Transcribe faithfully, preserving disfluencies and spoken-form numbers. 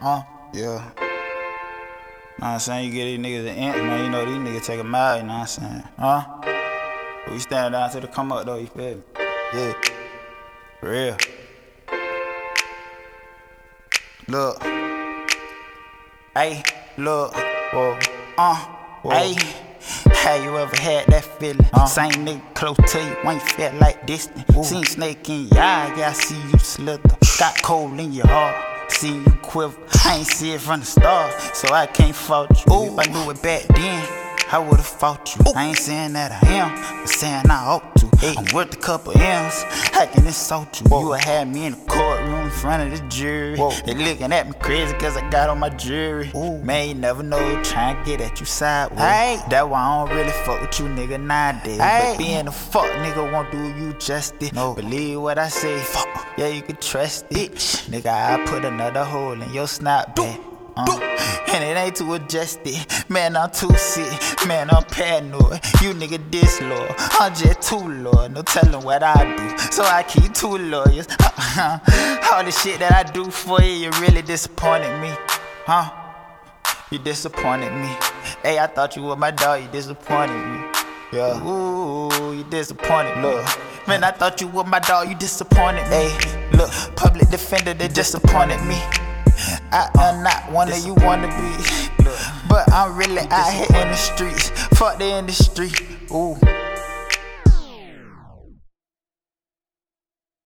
Huh? Yeah. Know what I'm saying? You get these niggas an inch, man. You know, these niggas take a mile, you know what I'm saying? Huh? But we stand down to the come up, though, you feel me? Yeah. For real. Look. Hey, look. Whoa. Uh. Whoa. Hey. Have you ever had that feeling? Uh, Same nigga close to you, ain't felt like this. Ooh. Seen snake in your eye, yeah, I see you slither. Got cold in your heart, see you quiver. I ain't see it from the stars, so I can't fault you. Ooh. If I knew it back then, I would've fought you. Ooh. I ain't saying that I am, but saying I ought to. Hey. I'm worth a couple M's, I can insult you. Whoa. You would have me in the courtroom in front of the jury. Whoa. They looking at me crazy cause I got on my jewelry. Ooh. Man, you never know, tryna get at you sideways. Aye. That why I don't really fuck with you nigga nowadays. Aye. But being a fuck nigga won't do you justice. No. Believe what I say, fuck. Yeah, you can trust it. Bitch. Nigga, I put another hole in your snot bag. Uh, and it ain't too adjusted. Man, I'm too sick. Man, I'm paranoid. You nigga this lord. I'm just too lord. No telling what I do. So I keep two lawyers. All the shit that I do for you, you really disappointed me. Huh? You disappointed me. Hey, I thought you were my dog. You disappointed me. Yeah. Ooh, you disappointed me. Look. Man, I thought you were my dog. You disappointed me. Hey, look. Public defender, they disappointed me. I am not one that you wanna be, but I'm really out here in the streets. Fuck the industry, ooh.